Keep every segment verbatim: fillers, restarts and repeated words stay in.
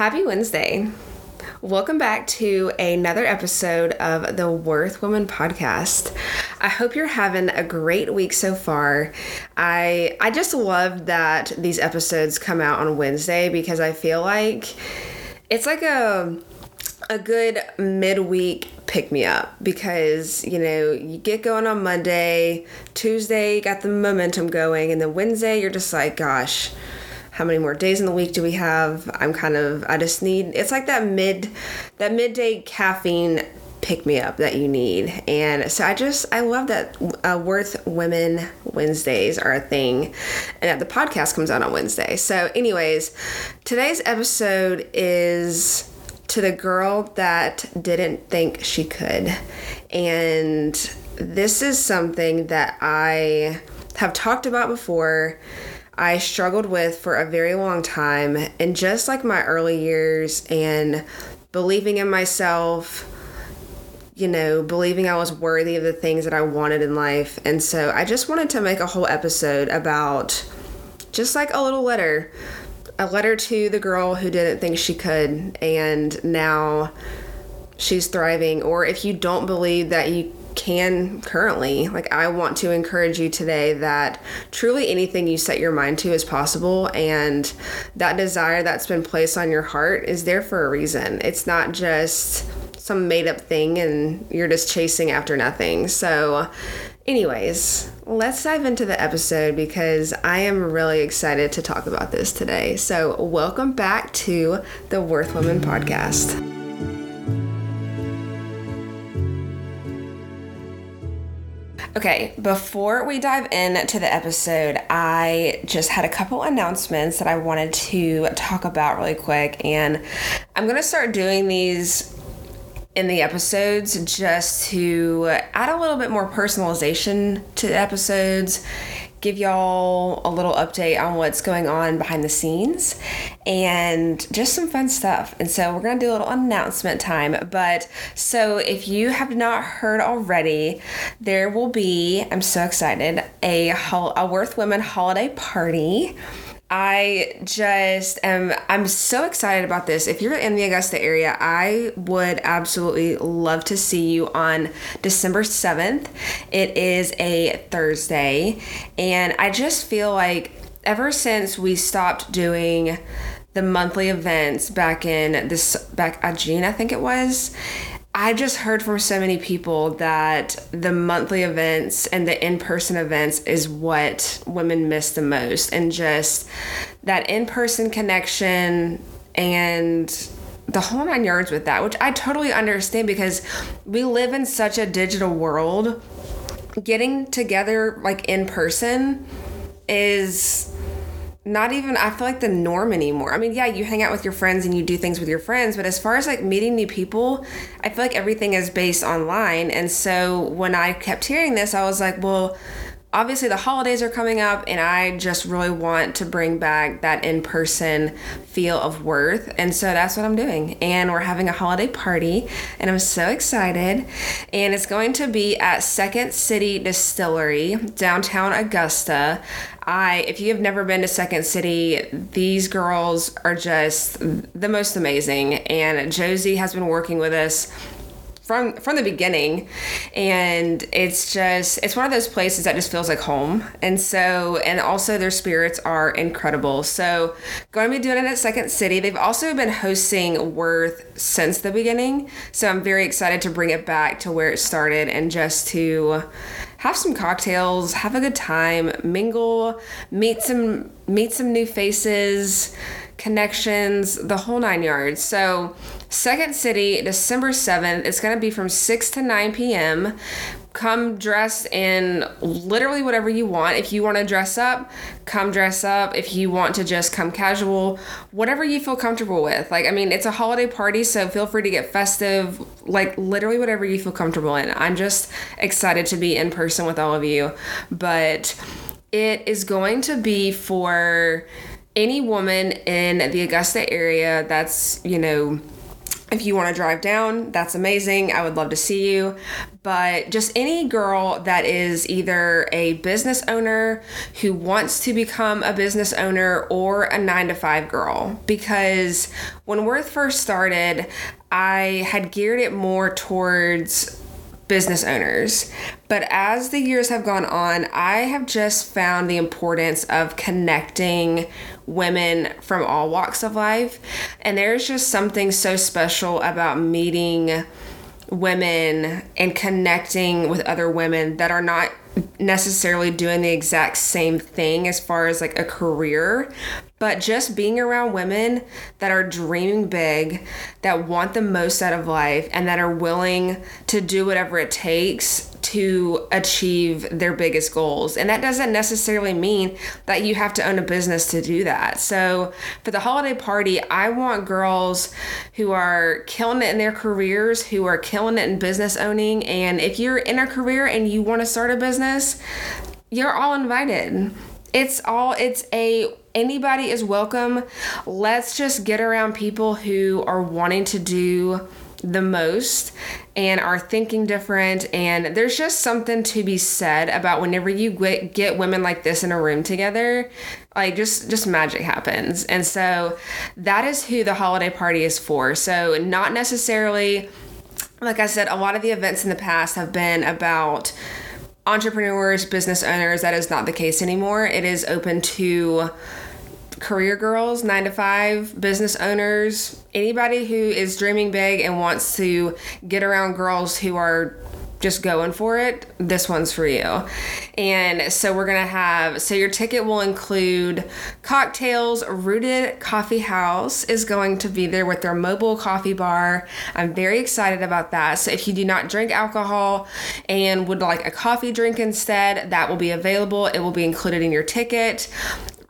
Happy Wednesday. Welcome back to another episode of the Worth Woman podcast. I hope you're having a great week so far. I I just love that these episodes come out on Wednesday because I feel like it's like a a good midweek pick-me-up because, you know, you get going on Monday, Tuesday, you got the momentum going, and then Wednesday you're just like, gosh, how many more days in the week do we have? I'm kind of, I just need, it's like that mid, that midday caffeine pick-me-up that you need. And so I just, I love that uh, Worth Women Wednesdays are a thing and that the podcast comes out on Wednesday. So anyways, today's episode is to the girl that didn't think she could. And this is something that I have talked about before. I struggled with for a very long time, and just like my early years and believing in myself, you know, believing I was worthy of the things that I wanted in life. And so I just wanted to make a whole episode about just like a little letter, a letter to the girl who didn't think she could, and now she's thriving. Or if you don't believe that you can currently, like, I want to encourage you today that truly anything you set your mind to is possible, and that desire that's been placed on your heart is there for a reason. It's not just some made-up thing and you're just chasing after nothing. So anyways, let's dive into the episode because I am really excited to talk about this today. So welcome back to the Worth Woman podcast. Okay, before we dive into the episode, I just had a couple announcements that I wanted to talk about really quick, and I'm going to start doing these in the episodes just to add a little bit more personalization to the episodes, give y'all a little update on what's going on behind the scenes and just some fun stuff. And so we're going to do a little announcement time. But so if you have not heard already, there will be, I'm so excited, a, hol- a Worth Women Holiday Party. I just am, I'm so excited about this. If you're in the Augusta area, I would absolutely love to see you on December seventh. It is a Thursday, and I just feel like ever since we stopped doing the monthly events back in this, back at June, I think it was, I just heard from so many people that the monthly events and the in-person events is what women miss the most. And just that in-person connection and the whole nine yards with that, which I totally understand because we live in such a digital world. Getting together like in person is not even, I feel like, the norm anymore. I mean, yeah, you hang out with your friends and you do things with your friends, but as far as like meeting new people, I feel like everything is based online. And so when I kept hearing this, I was like, well, obviously the holidays are coming up and I just really want to bring back that in-person feel of Worth. And so that's what I'm doing. And we're having a holiday party and I'm so excited. And it's going to be at Second City Distillery, downtown Augusta. I, if you have never been to Second City, these girls are just the most amazing. And Josie has been working with us from from the beginning, and it's just, it's one of those places that just feels like home. And so, and also their spirits are incredible. So going to be doing it at Second City. They've also been hosting Worth since the beginning. So I'm very excited to bring it back to where it started and just to have some cocktails, have a good time, mingle, meet some, meet some new faces, connections, the whole nine yards. So Second City, December seventh, it's going to be from six to nine p.m. Come dressed in literally whatever you want. If you want to dress up, come dress up. If you want to just come casual, whatever you feel comfortable with. Like, I mean, it's a holiday party, so feel free to get festive, like literally whatever you feel comfortable in. I'm just excited to be in person with all of you. But it is going to be for any woman in the Augusta area that's, you know, If you want to drive down, that's amazing. I would love to see you. But just any girl that is either a business owner who wants to become a business owner or a nine to five girl. Because when Worth first started, I had geared it more towards business owners. But as the years have gone on, I have just found the importance of connecting women from all walks of life. And there's just something so special about meeting women and connecting with other women that are not necessarily doing the exact same thing as far as like a career, but just being around women that are dreaming big, that want the most out of life, and that are willing to do whatever it takes to achieve their biggest goals. And that doesn't necessarily mean that you have to own a business to do that. So for the holiday party, I want girls who are killing it in their careers, who are killing it in business owning. And if you're in a career and you want to start a business, you're all invited. It's all, it's a, anybody is welcome. Let's just get around people who are wanting to do the most and are thinking different. And there's just something to be said about whenever you get women like this in a room together, like just, just magic happens. And so that is who the holiday party is for. So not necessarily, like I said, a lot of the events in the past have been about entrepreneurs, business owners. That is not the case anymore. It is open to career girls, nine to five, business owners, anybody who is dreaming big and wants to get around girls who are just going for it. This one's for you. And so we're going to have, so your ticket will include cocktails. Rooted Coffee House is going to be there with their mobile coffee bar. I'm very excited about that. So if you do not drink alcohol and would like a coffee drink instead, that will be available. It will be included in your ticket.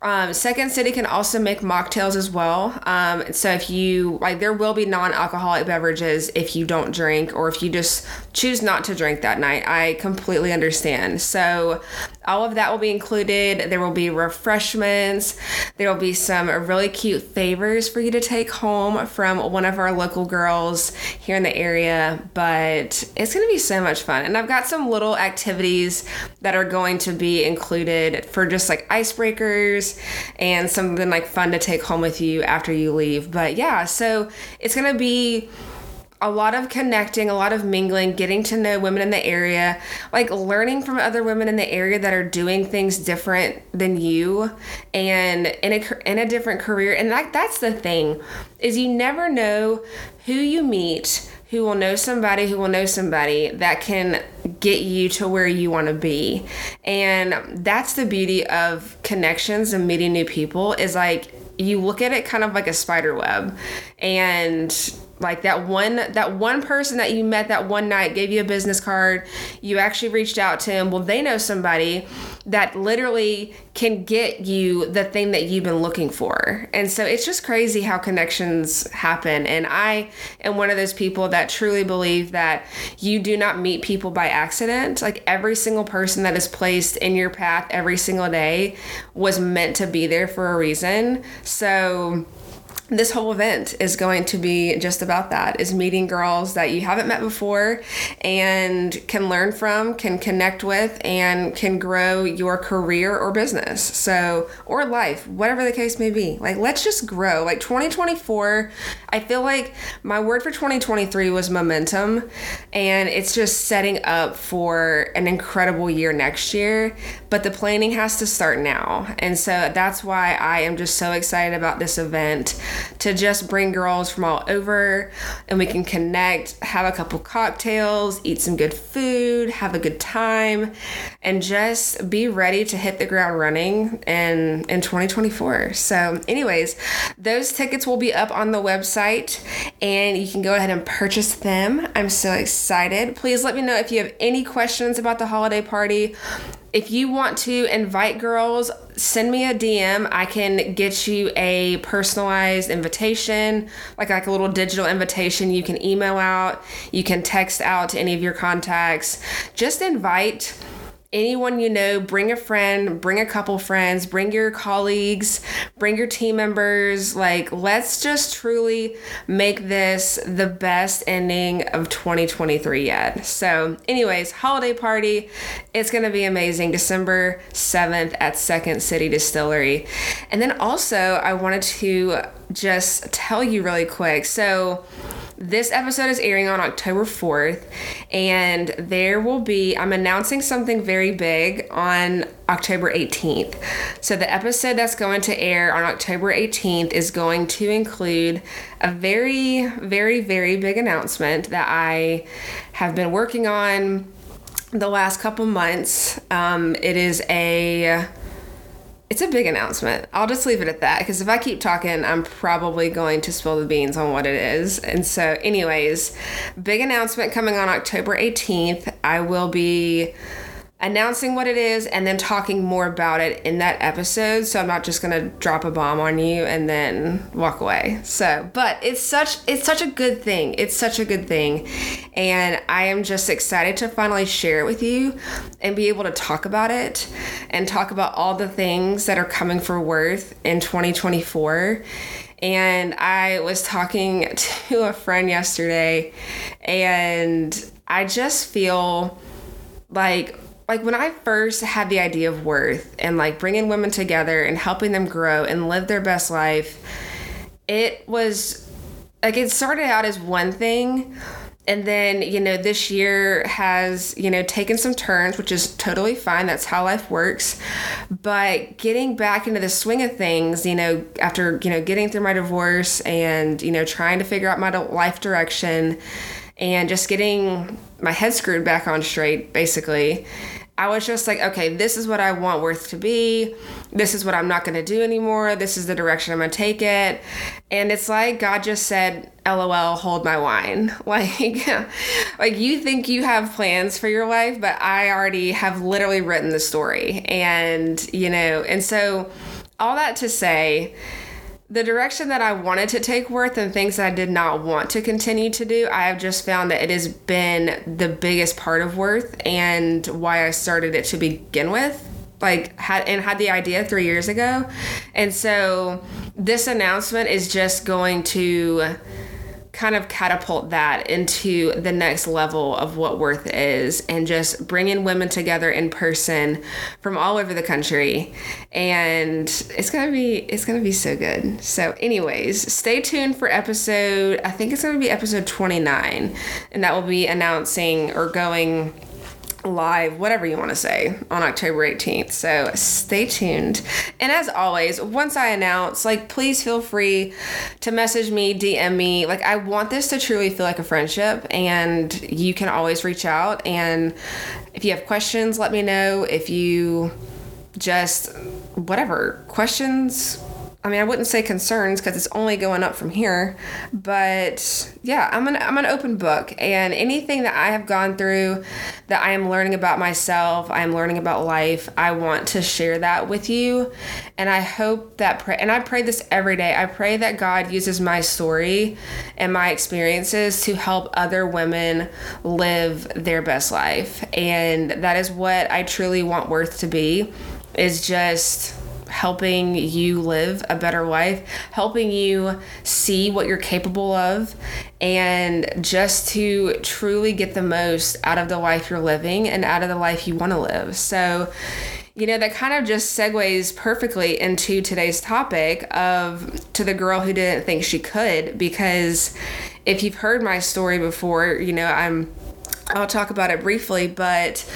Um, Second City can also make mocktails as well. Um, so if you, like, there will be non-alcoholic beverages if you don't drink or if you just choose not to drink that night. I completely understand. So all of that will be included. There will be refreshments. There will be some really cute favors for you to take home from one of our local girls here in the area. But it's going to be so much fun. And I've got some little activities that are going to be included for just like icebreakers and something like fun to take home with you after you leave. But yeah, so it's going to be a lot of connecting, a lot of mingling, getting to know women in the area, like learning from other women in the area that are doing things different than you and in a, in a different career. And like, that's the thing, is you never know who you meet, who will know somebody, who will know somebody that can get you to where you want to be. And that's the beauty of connections and meeting new people, is like you look at it kind of like a spider web, and like that one that one person that you met that one night gave you a business card, you actually reached out to him. Well, they know somebody that literally can get you the thing that you've been looking for. And so it's just crazy how connections happen. And I am one of those people that truly believe that you do not meet people by accident. Like every single person that is placed in your path every single day was meant to be there for a reason. So this whole event is going to be just about that, is meeting girls that you haven't met before and can learn from, can connect with, and can grow your career or business. So, or life, whatever the case may be. Like, let's just grow. Like twenty twenty-four, I feel like my word for twenty twenty-three was momentum, and it's just setting up for an incredible year next year, but the planning has to start now. And so that's why I am just so excited about this event, to just bring girls from all over, and we can connect, have a couple cocktails, eat some good food, have a good time, and just be ready to hit the ground running in, in twenty twenty-four. So anyways, those tickets will be up on the website and you can go ahead and purchase them. I'm so excited. Please let me know if you have any questions about the holiday party. If you want to invite girls, send me a D M. I can get you a personalized invitation, like, like a little digital invitation you can email out. You can text out to any of your contacts. Just invite anyone you know, bring a friend, bring a couple friends, bring your colleagues, bring your team members. Like, let's just truly make this the best ending of twenty twenty-three yet. So anyways, holiday party. It's going to be amazing. December seventh at Second City Distillery. And then also I wanted to just tell you really quick. So this episode is airing on October fourth, and there will be, I'm announcing something very big on October eighteenth. So the episode that's going to air on October eighteenth is going to include a very, very, very big announcement that I have been working on the last couple months. Um, it is a... It's a big announcement. I'll just leave it at that, because if I keep talking, I'm probably going to spill the beans on what it is. And so anyways, big announcement coming on October eighteenth. I will be announcing what it is and then talking more about it in that episode. So I'm not just going to drop a bomb on you and then walk away. So, but it's such, it's such a good thing. It's such a good thing. And I am just excited to finally share it with you and be able to talk about it and talk about all the things that are coming for Worth in twenty twenty-four. And I was talking to a friend yesterday, and I just feel like, like when I first had the idea of Worth and like bringing women together and helping them grow and live their best life, it was like, it started out as one thing. And then, you know, this year has, you know, taken some turns, which is totally fine. That's how life works. But getting back into the swing of things, you know, after, you know, getting through my divorce and, you know, trying to figure out my life direction and just getting my head screwed back on straight, basically, I was just like, okay, this is what I want Worth to be. This is what I'm not going to do anymore. This is the direction I'm going to take it. And it's like God just said, LOL, hold my wine. Like, like you think you have plans for your life, but I already have literally written the story. And, you know, and so all that to say, the direction that I wanted to take Worth and things I did not want to continue to do, I have just found that it has been the biggest part of Worth and why I started it to begin with, like had and had the idea three years ago. And so this announcement is just going to kind of catapult that into the next level of what Worth is, and just bringing women together in person from all over the country. And it's going to be, it's going to be so good. So anyways, stay tuned for episode, I think it's going to be episode twenty-nine, and that will be announcing or going live, whatever you want to say, on October eighteenth. So stay tuned. And as always, once I announce, like, please feel free to message me, D M me. Like, I want this to truly feel like a friendship, and you can always reach out. And if you have questions, let me know. If you just, whatever, questions, I mean, I wouldn't say concerns, because it's only going up from here, but yeah, I'm an, I'm an open book, and anything that I have gone through that I am learning about myself, I am learning about life, I want to share that with you. And I hope that, pray, and I pray this every day, I pray that God uses my story and my experiences to help other women live their best life. And that is what I truly want Worth to be, is just helping you live a better life, helping you see what you're capable of, and just to truly get the most out of the life you're living and out of the life you want to live. So, you know, that kind of just segues perfectly into today's topic of To the Girl Who Didn't Think She Could, because if you've heard my story before, you know, I'm I'll talk about it briefly, but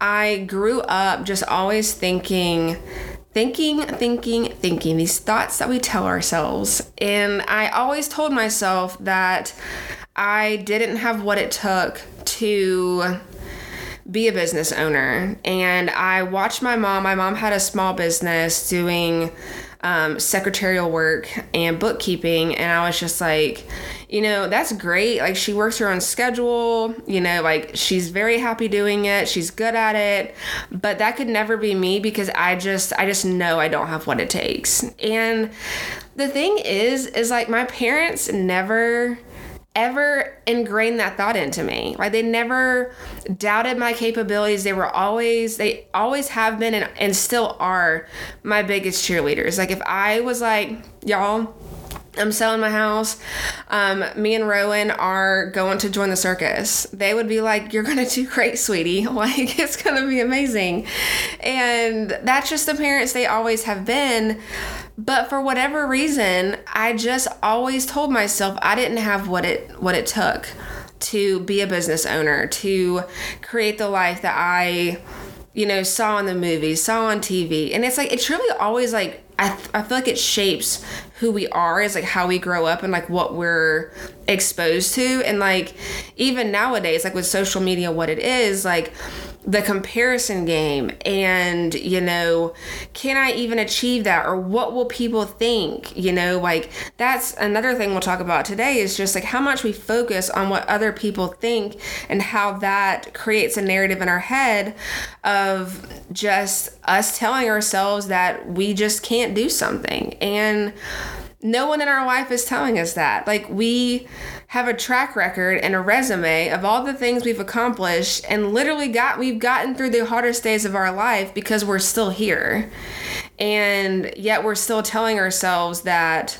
I grew up just always thinking Thinking, thinking, thinking, these thoughts that we tell ourselves. And I always told myself that I didn't have what it took to be a business owner. And I watched my mom. My mom had a small business doing um, secretarial work and bookkeeping. And I was just like, you know, that's great. Like, she works her own schedule, you know, like, she's very happy doing it. She's good at it, but that could never be me, because I just, I just know I don't have what it takes. And the thing is, is like, my parents never ever ingrained that thought into me. Like, they never doubted my capabilities. They were always, they always have been and, and still are my biggest cheerleaders. Like, if I was like, y'all, I'm selling my house, um, me and Rowan are going to join the circus, they would be like, you're going to do great, sweetie. Like, it's going to be amazing. And that's just the parents they always have been. But for whatever reason, I just always told myself I didn't have what it what it took to be a business owner, to create the life that I, you know, saw in the movies, saw on T V. And it's like, it's really always like, I, th- I feel like it shapes who we are, is like how we grow up and like what we're exposed to. And like, even nowadays, like with social media, what it is, like the comparison game and, you know, can I even achieve that? Or what will people think? You know, like that's another thing we'll talk about today, is just like how much we focus on what other people think and how that creates a narrative in our head of just us telling ourselves that we just can't do something. And no one in our life is telling us that. Like, we have a track record and a resume of all the things we've accomplished, and literally got we've gotten through the hardest days of our life because we're still here. And yet we're still telling ourselves that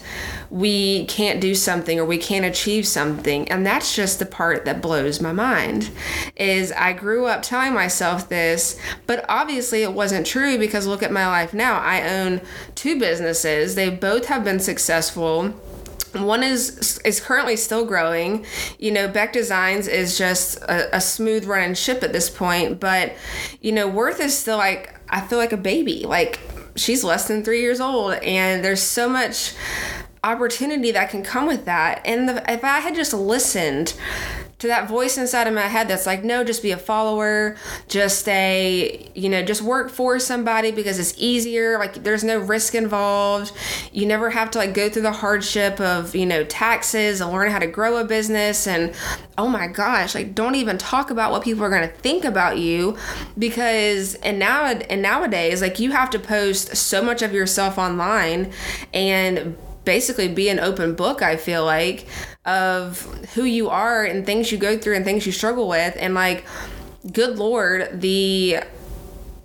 we can't do something or we can't achieve something. And that's just the part that blows my mind, is I grew up telling myself this, but obviously it wasn't true, because look at my life now. I own two businesses. They both have been successful. One is is currently still growing. You know, Beck Designs is just a, a smooth running ship at this point. But, you know, Worth is still like, I feel like a baby. Like, she's less than three years old, and there's so much opportunity that can come with that. And the, if I had just listened to that voice inside of my head that's like, no, just be a follower, just stay, you know, just work for somebody because it's easier. Like, there's no risk involved. You never have to like go through the hardship of, you know, taxes and learn how to grow a business. And oh my gosh, like, don't even talk about what people are going to think about you, because and now and nowadays, like, you have to post so much of yourself online and basically be an open book, I feel like, of who you are and things you go through and things you struggle with. And like, good Lord, the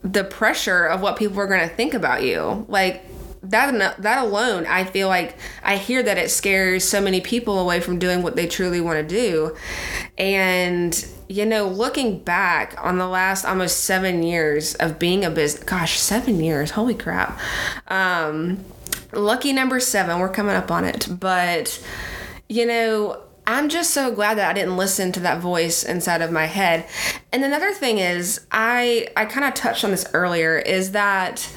the pressure of what people are going to think about you, like that that alone, I feel like I hear that it scares so many people away from doing what they truly want to do. And, you know, looking back on the last almost seven years of being a business, gosh, seven years, holy crap. Um, lucky number seven, we're coming up on it. But, you know, I'm just so glad that I didn't listen to that voice inside of my head. And another thing is, I, I kind of touched on this earlier, is that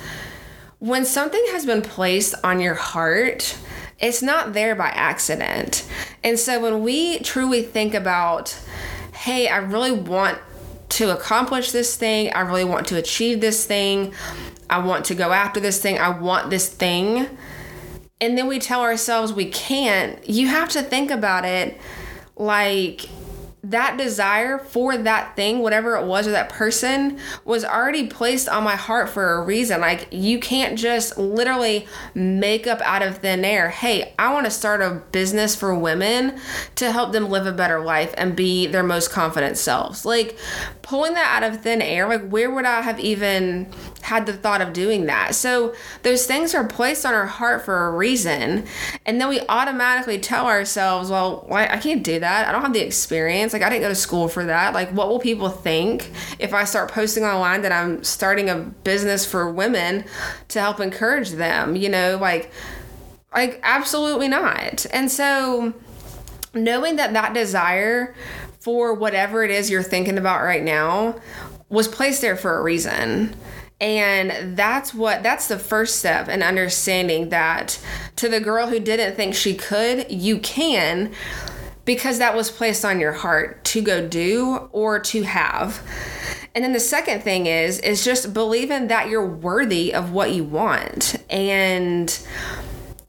when something has been placed on your heart, it's not there by accident. And so when we truly think about, hey, I really want to accomplish this thing, I really want to achieve this thing, I want to go after this thing, I want this thing, and then we tell ourselves we can't, you have to think about it like that desire for that thing, whatever it was, or that person, was already placed on my heart for a reason. Like, you can't just literally make up out of thin air, hey, I want to start a business for women to help them live a better life and be their most confident selves. Like, pulling that out of thin air, like, where would I have even had the thought of doing that? So those things are placed on our heart for a reason. And then we automatically tell ourselves, well, why I can't do that. I don't have the experience. Like, I didn't go to school for that. Like, what will people think if I start posting online that I'm starting a business for women to help encourage them? You know, like, like absolutely not. And so knowing that that desire for whatever it is you're thinking about right now was placed there for a reason. And that's what, that's the first step in understanding that to the girl who didn't think she could, you can, because that was placed on your heart to go do or to have. And then the second thing is, is just believing that you're worthy of what you want. And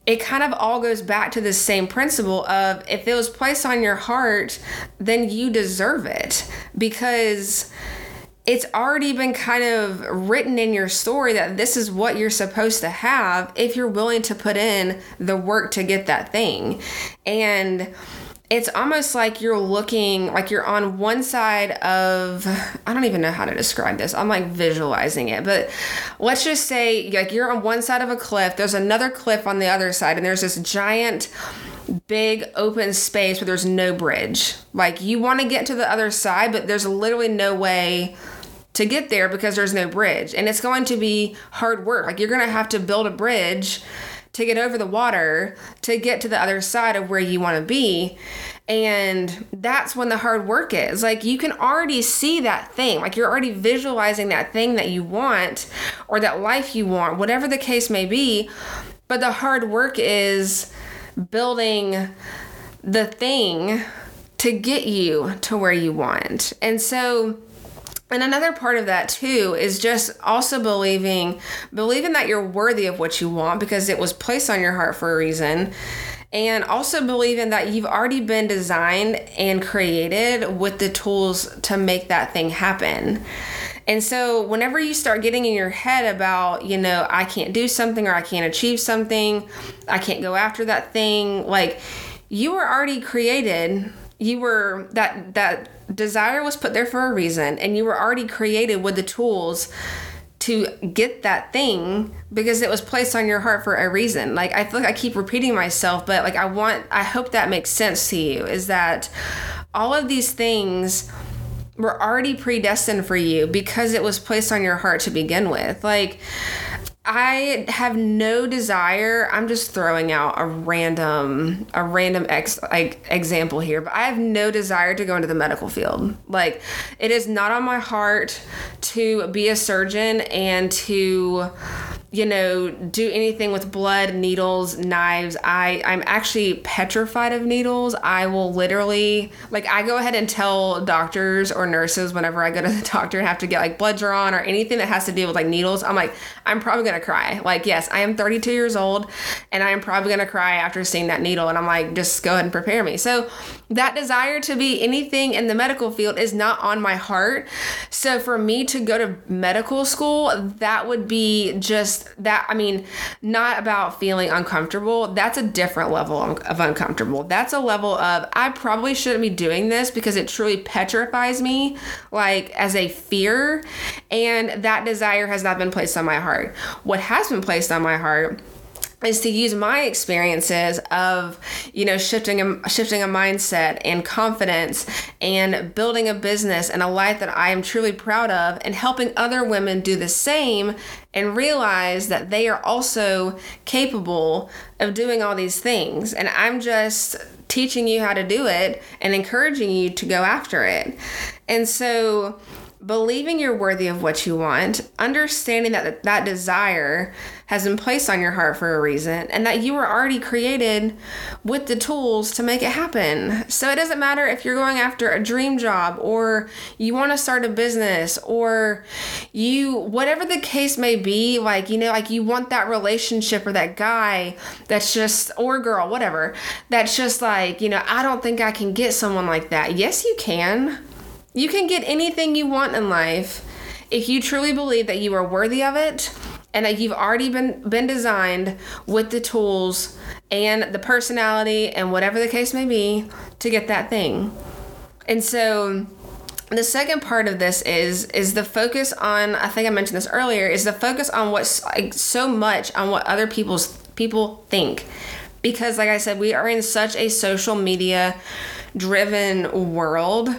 it kind of all goes back to the same principle of, if it was placed on your heart, then you deserve it, because it's already been kind of written in your story that this is what you're supposed to have if you're willing to put in the work to get that thing. And it's almost like you're looking, like you're on one side of, I don't even know how to describe this. I'm like visualizing it, but let's just say like you're on one side of a cliff. There's another cliff on the other side, and there's this giant, big open space where there's no bridge. Like you want to get to the other side, but there's literally no way to get there because there's no bridge, and it's going to be hard work. Like you're going to have to build a bridge to get over the water, to get to the other side of where you want to be. And that's when the hard work is. Like you can already see that thing. Like you're already visualizing that thing that you want, or that life you want, whatever the case may be. But the hard work is building the thing to get you to where you want. And so, and another part of that too is just also believing, believing that you're worthy of what you want because it was placed on your heart for a reason. And also believing that you've already been designed and created with the tools to make that thing happen. And so whenever you start getting in your head about, you know, I can't do something, or I can't achieve something, I can't go after that thing, like you were already created. You were, that that desire was put there for a reason, and you were already created with the tools to get that thing because it was placed on your heart for a reason. Like I feel like I keep repeating myself, but like I want, I hope that makes sense to you, is that all of these things were already predestined for you because it was placed on your heart to begin with. Like I have no desire. I'm just throwing out a random, a random ex, like, example here, but I have no desire to go into the medical field. Like it is not on my heart to be a surgeon and to, you know, do anything with blood, needles, knives. I, I'm actually petrified of needles. I will literally, like I go ahead and tell doctors or nurses whenever I go to the doctor and have to get like blood drawn or anything that has to deal with like needles, I'm like, I'm probably gonna cry. Like, yes, I am thirty-two years old and I am probably gonna cry after seeing that needle. And I'm like, just go ahead and prepare me. So that desire to be anything in the medical field is not on my heart. So for me to go to medical school, that would be just, that, I mean, not about feeling uncomfortable. That's a different level of uncomfortable. That's a level of, I probably shouldn't be doing this because it truly petrifies me, like as a fear. And that desire has not been placed on my heart. What has been placed on my heart is to use my experiences of, you know, shifting a, shifting a mindset and confidence and building a business and a life that I am truly proud of, and helping other women do the same and realize that they are also capable of doing all these things. And I'm just teaching you how to do it and encouraging you to go after it. And so believing you're worthy of what you want, understanding that that desire has been placed on your heart for a reason, and that you were already created with the tools to make it happen. So it doesn't matter if you're going after a dream job, or you want to start a business, or you, whatever the case may be, like, you know, like you want that relationship or that guy that's just, or girl, whatever, that's just like, you know, I don't think I can get someone like that. Yes, you can. You can get anything you want in life if you truly believe that you are worthy of it and that you've already been, been designed with the tools and the personality and whatever the case may be to get that thing. And so the second part of this is, is the focus on, I think I mentioned this earlier, is the focus on what's like, so much on what other people's people think. Because like I said, we are in such a social media driven world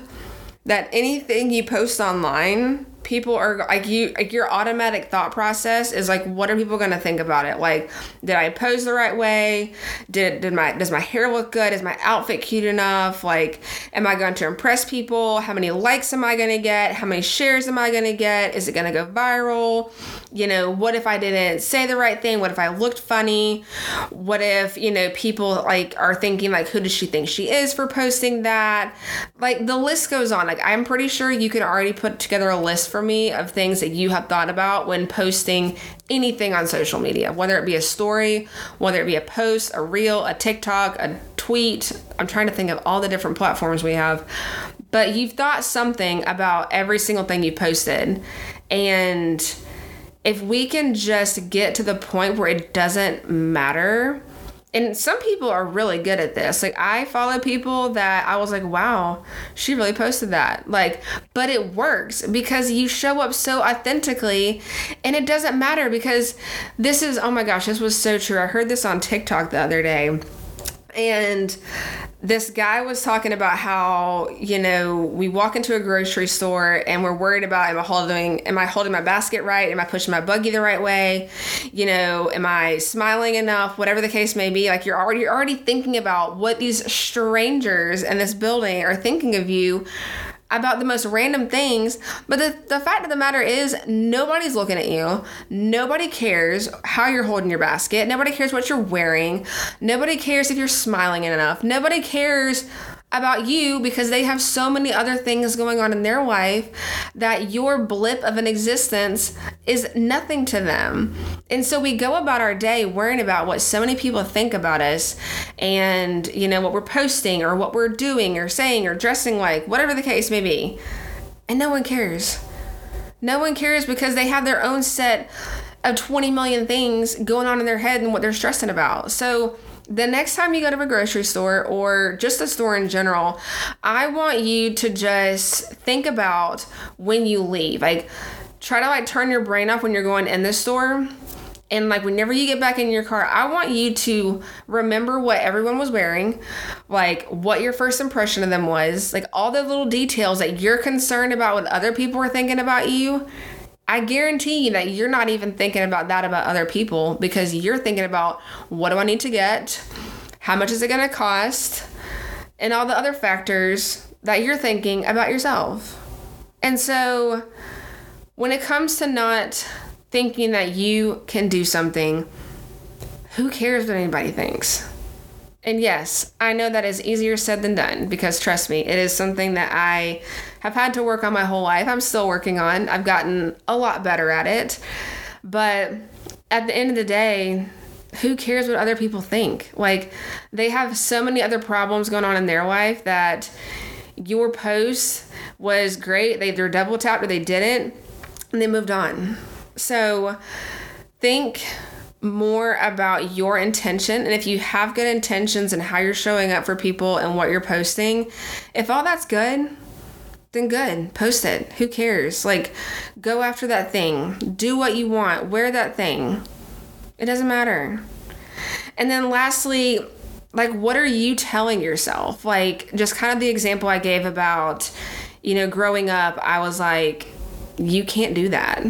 that anything you post online, people are like, you, like your automatic thought process is like, what are people going to think about it? Like, did I pose the right way? Did, did my, does my hair look good? Is my outfit cute enough? Like, am I going to impress people? How many likes am I going to get? How many shares am I going to get? Is it going to go viral? You know, what if I didn't say the right thing? What if I looked funny? What if, you know, people like are thinking like, who does she think she is for posting that? Like the list goes on. Like, I'm pretty sure you could already put together a list for me of things that you have thought about when posting anything on social media, whether it be a story, whether it be a post, a reel, a TikTok, a tweet. I'm trying to think of all the different platforms we have, but you've thought something about every single thing you posted. And if we can just get to the point where it doesn't matter And some people are really good at this. Like, I follow people that I was like, wow, she really posted that. Like, but it works because you show up so authentically, and it doesn't matter because this is, oh my gosh, this was so true. I heard this on TikTok the other day, and this guy was talking about how, you know, we walk into a grocery store and we're worried about, am I holding, am I holding my basket right? Am I pushing my buggy the right way? You know, am I smiling enough? Whatever the case may be, like, you're already, you're already thinking about what these strangers in this building are thinking of you about the most random things. But the, the fact of the matter is, nobody's looking at you. Nobody cares how you're holding your basket. Nobody cares what you're wearing. Nobody cares if you're smiling enough. Nobody cares about you because they have so many other things going on in their life that your blip of an existence is nothing to them. And so we go about our day worrying about what so many people think about us, and, you know, what we're posting or what we're doing or saying or dressing like, whatever the case may be. And no one cares. No one cares because they have their own set of twenty million things going on in their head and what they're stressing about. So the next time you go to a grocery store or just a store in general, I want you to just think about when you leave. Like, try to like turn your brain off when you're going in the store. And like, whenever you get back in your car, I want you to remember what everyone was wearing, like what your first impression of them was, like all the little details that you're concerned about what other people are thinking about you. I guarantee you that you're not even thinking about that about other people because you're thinking about, what do I need to get? How much is it going to cost? And all the other factors that you're thinking about yourself. And so when it comes to not thinking that you can do something, who cares what anybody thinks? And yes, I know that is easier said than done because, trust me, it is something that I have had to work on my whole life. I'm still working on. I've gotten a lot better at it. But at the end of the day, who cares what other people think? Like, they have so many other problems going on in their life that your post was great. They either double tapped or they didn't, and they moved on. So think more about your intention, and if you have good intentions and how you're showing up for people and what you're posting, if all that's good, then good, post it. Who cares? Like, go after that thing, do what you want, wear that thing. It doesn't matter. And then lastly, like, what are you telling yourself? Like, just kind of the example I gave about, you know, growing up, I was like, you can't do that.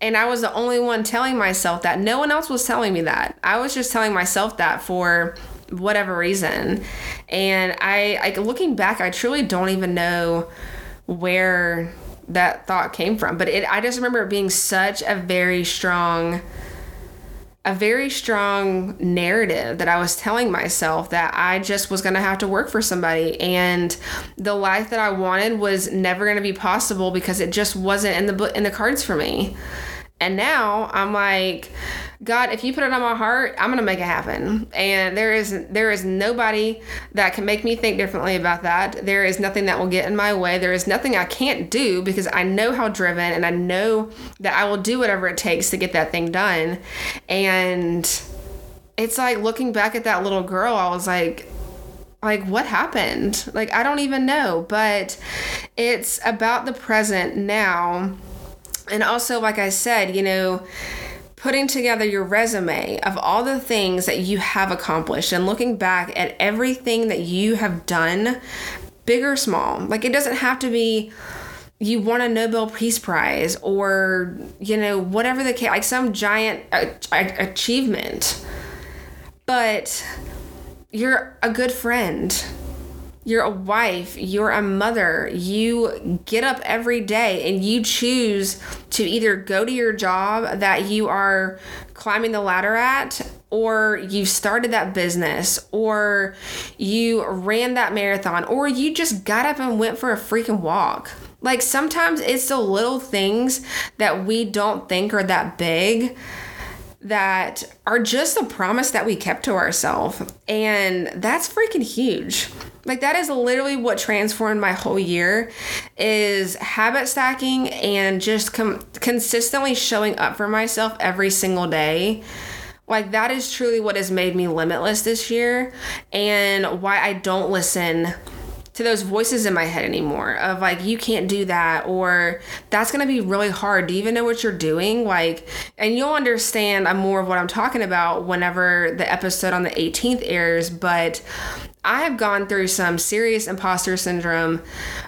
And I was the only one telling myself that. No one else was telling me that. I was just telling myself that for whatever reason. And I, like, looking back, I truly don't even know where that thought came from. But it, I just remember it being such a very strong, a very strong narrative that I was telling myself that I just was going to have to work for somebody. And the life that I wanted was never going to be possible because it just wasn't in the in the cards for me. And now I'm like, God, if you put it on my heart, I'm going to make it happen. And there is there is nobody that can make me think differently about that. There is nothing that will get in my way. There is nothing I can't do because I know how driven, and I know that I will do whatever it takes to get that thing done. And it's like, looking back at that little girl, I was like, like, what happened? Like, I don't even know. But it's about the present now. And also, like I said, you know, putting together your resume of all the things that you have accomplished and looking back at everything that you have done, big or small. Like, it doesn't have to be you won a Nobel Peace Prize or, you know, whatever the case, like some giant achievement. But you're a good friend. You're a wife, you're a mother, you get up every day and you choose to either go to your job that you are climbing the ladder at, or you started that business, or you ran that marathon, or you just got up and went for a freaking walk. Like, sometimes it's the little things that we don't think are that big that are just a promise that we kept to ourselves. And that's freaking huge. Like, that is literally what transformed my whole year, is habit stacking and just com- consistently showing up for myself every single day like that is truly what has made me limitless this year, and why I don't listen to those voices in my head anymore of like, you can't do that, or that's going to be really hard. Do you even know what you're doing? Like, and you'll understand more of what I'm talking about whenever the episode on the eighteenth airs, but I have gone through some serious imposter syndrome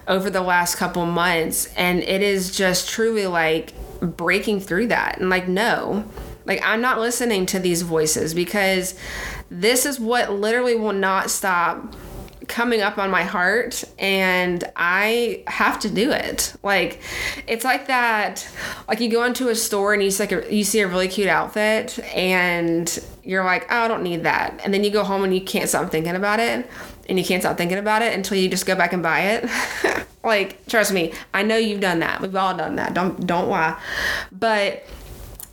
over the last couple months, and it is just truly like breaking through that and like, no, like I'm not listening to these voices, because this is what literally will not stop coming up on my heart, and I have to do it. Like, it's like that, like you go into a store and you see, like a, you see a really cute outfit and you're like, oh, I don't need that. And then you go home and you can't stop thinking about it and you can't stop thinking about it until you just go back and buy it. Like, trust me, I know you've done that. We've all done that. Don't, don't lie. But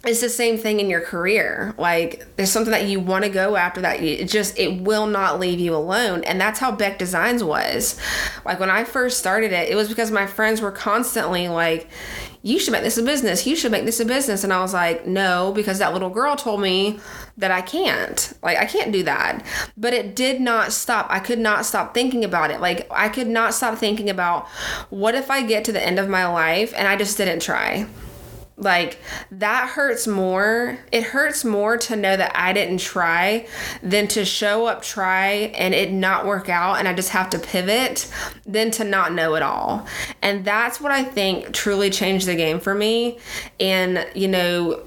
it's the same thing in your career. Like, there's something that you want to go after that it just, it will not leave you alone. And that's how Beck Designs was. Like, when I first started it, it was because my friends were constantly like, you should make this a business. You should make this a business. And I was like, no, because that little girl told me that I can't. Like, I can't do that. But it did not stop. I could not stop thinking about it. Like, I could not stop thinking about, what if I get to the end of my life and I just didn't try? Like, that hurts more. It hurts more to know that I didn't try than to show up, try, and it not work out, and I just have to pivot, than to not know it all. And that's what I think truly changed the game for me. And, you know,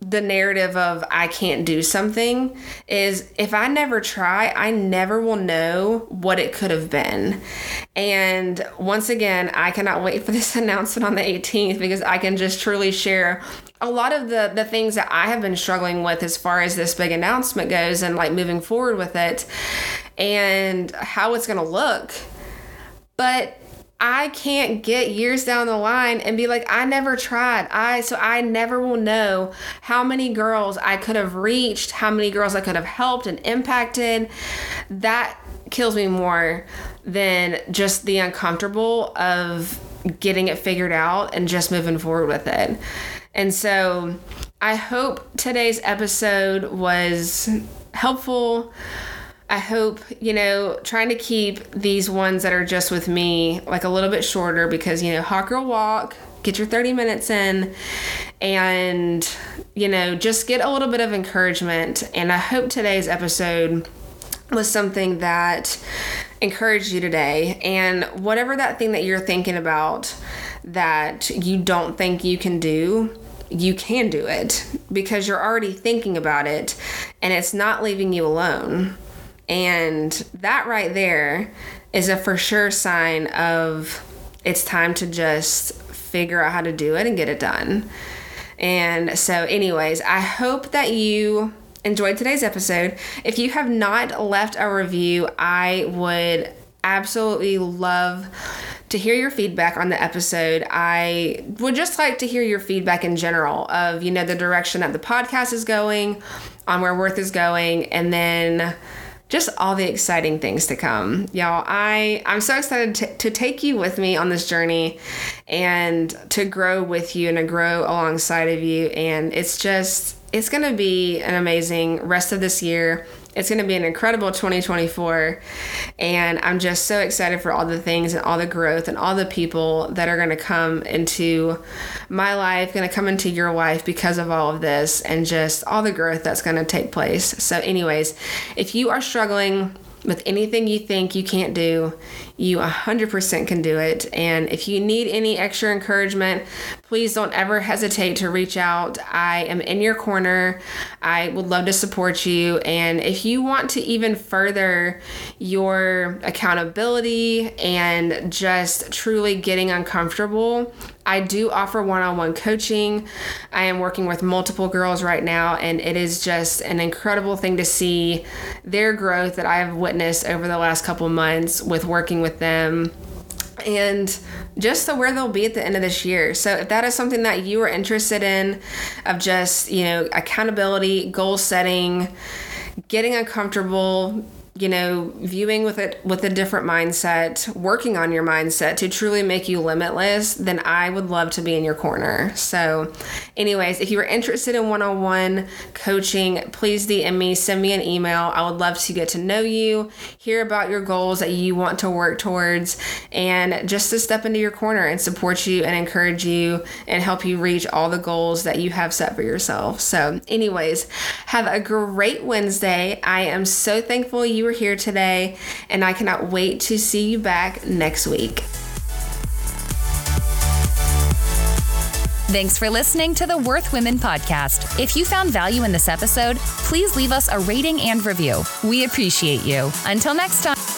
the narrative of I can't do something is, if I never try, I never will know what it could have been. And once again, I cannot wait for this announcement on the eighteenth, because I can just truly share a lot of the, the things that I have been struggling with as far as this big announcement goes, and like moving forward with it and how it's going to look. But I can't get years down the line and be like, I never tried. I so I never will know how many girls I could have reached, how many girls I could have helped and impacted. That kills me more than just the uncomfortable of getting it figured out and just moving forward with it. And so I hope today's episode was helpful. I hope, you know, trying to keep these ones that are just with me like a little bit shorter, because, you know, hot girl walk, get your thirty minutes in, and, you know, just get a little bit of encouragement. And I hope today's episode was something that encouraged you today. And whatever that thing that you're thinking about that you don't think you can do, you can do it, because you're already thinking about it and it's not leaving you alone. And that right there is a for sure sign of, it's time to just figure out how to do it and get it done. And so anyways, I hope that you enjoyed today's episode. If you have not left a review, I would absolutely love to hear your feedback on the episode. I would just like to hear your feedback in general of, you know, the direction that the podcast is going, on where Worth is going, and then just all the exciting things to come. Y'all, I, I'm so excited to, to take you with me on this journey and to grow with you and to grow alongside of you. And it's just, it's going to be an amazing rest of this year. It's going to be an incredible twenty twenty-four. And I'm just so excited for all the things and all the growth and all the people that are going to come into my life, going to come into your life because of all of this, and just all the growth that's going to take place. So anyways, if you are struggling with anything you think you can't do, you one hundred percent can do it. And if you need any extra encouragement, please don't ever hesitate to reach out. I am in your corner. I would love to support you. And if you want to even further your accountability and just truly getting uncomfortable, I do offer one-on-one coaching. I am working with multiple girls right now, and it is just an incredible thing to see their growth that I have witnessed over the last couple months with working with them, and just to where they'll be at the end of this year. So if that is something that you are interested in, of just, you know, accountability, goal setting, getting uncomfortable, you know, viewing with it with a different mindset, working on your mindset to truly make you limitless, then I would love to be in your corner. So anyways, if you are interested in one-on-one coaching, please D M me, send me an email. I would love to get to know you, hear about your goals that you want to work towards, and just to step into your corner and support you and encourage you and help you reach all the goals that you have set for yourself. So anyways, have a great Wednesday. I am so thankful you were here today, and I cannot wait to see you back next week. Thanks for listening to the Worth Women podcast. If you found value in this episode, please leave us a rating and review. We appreciate you. Until next time.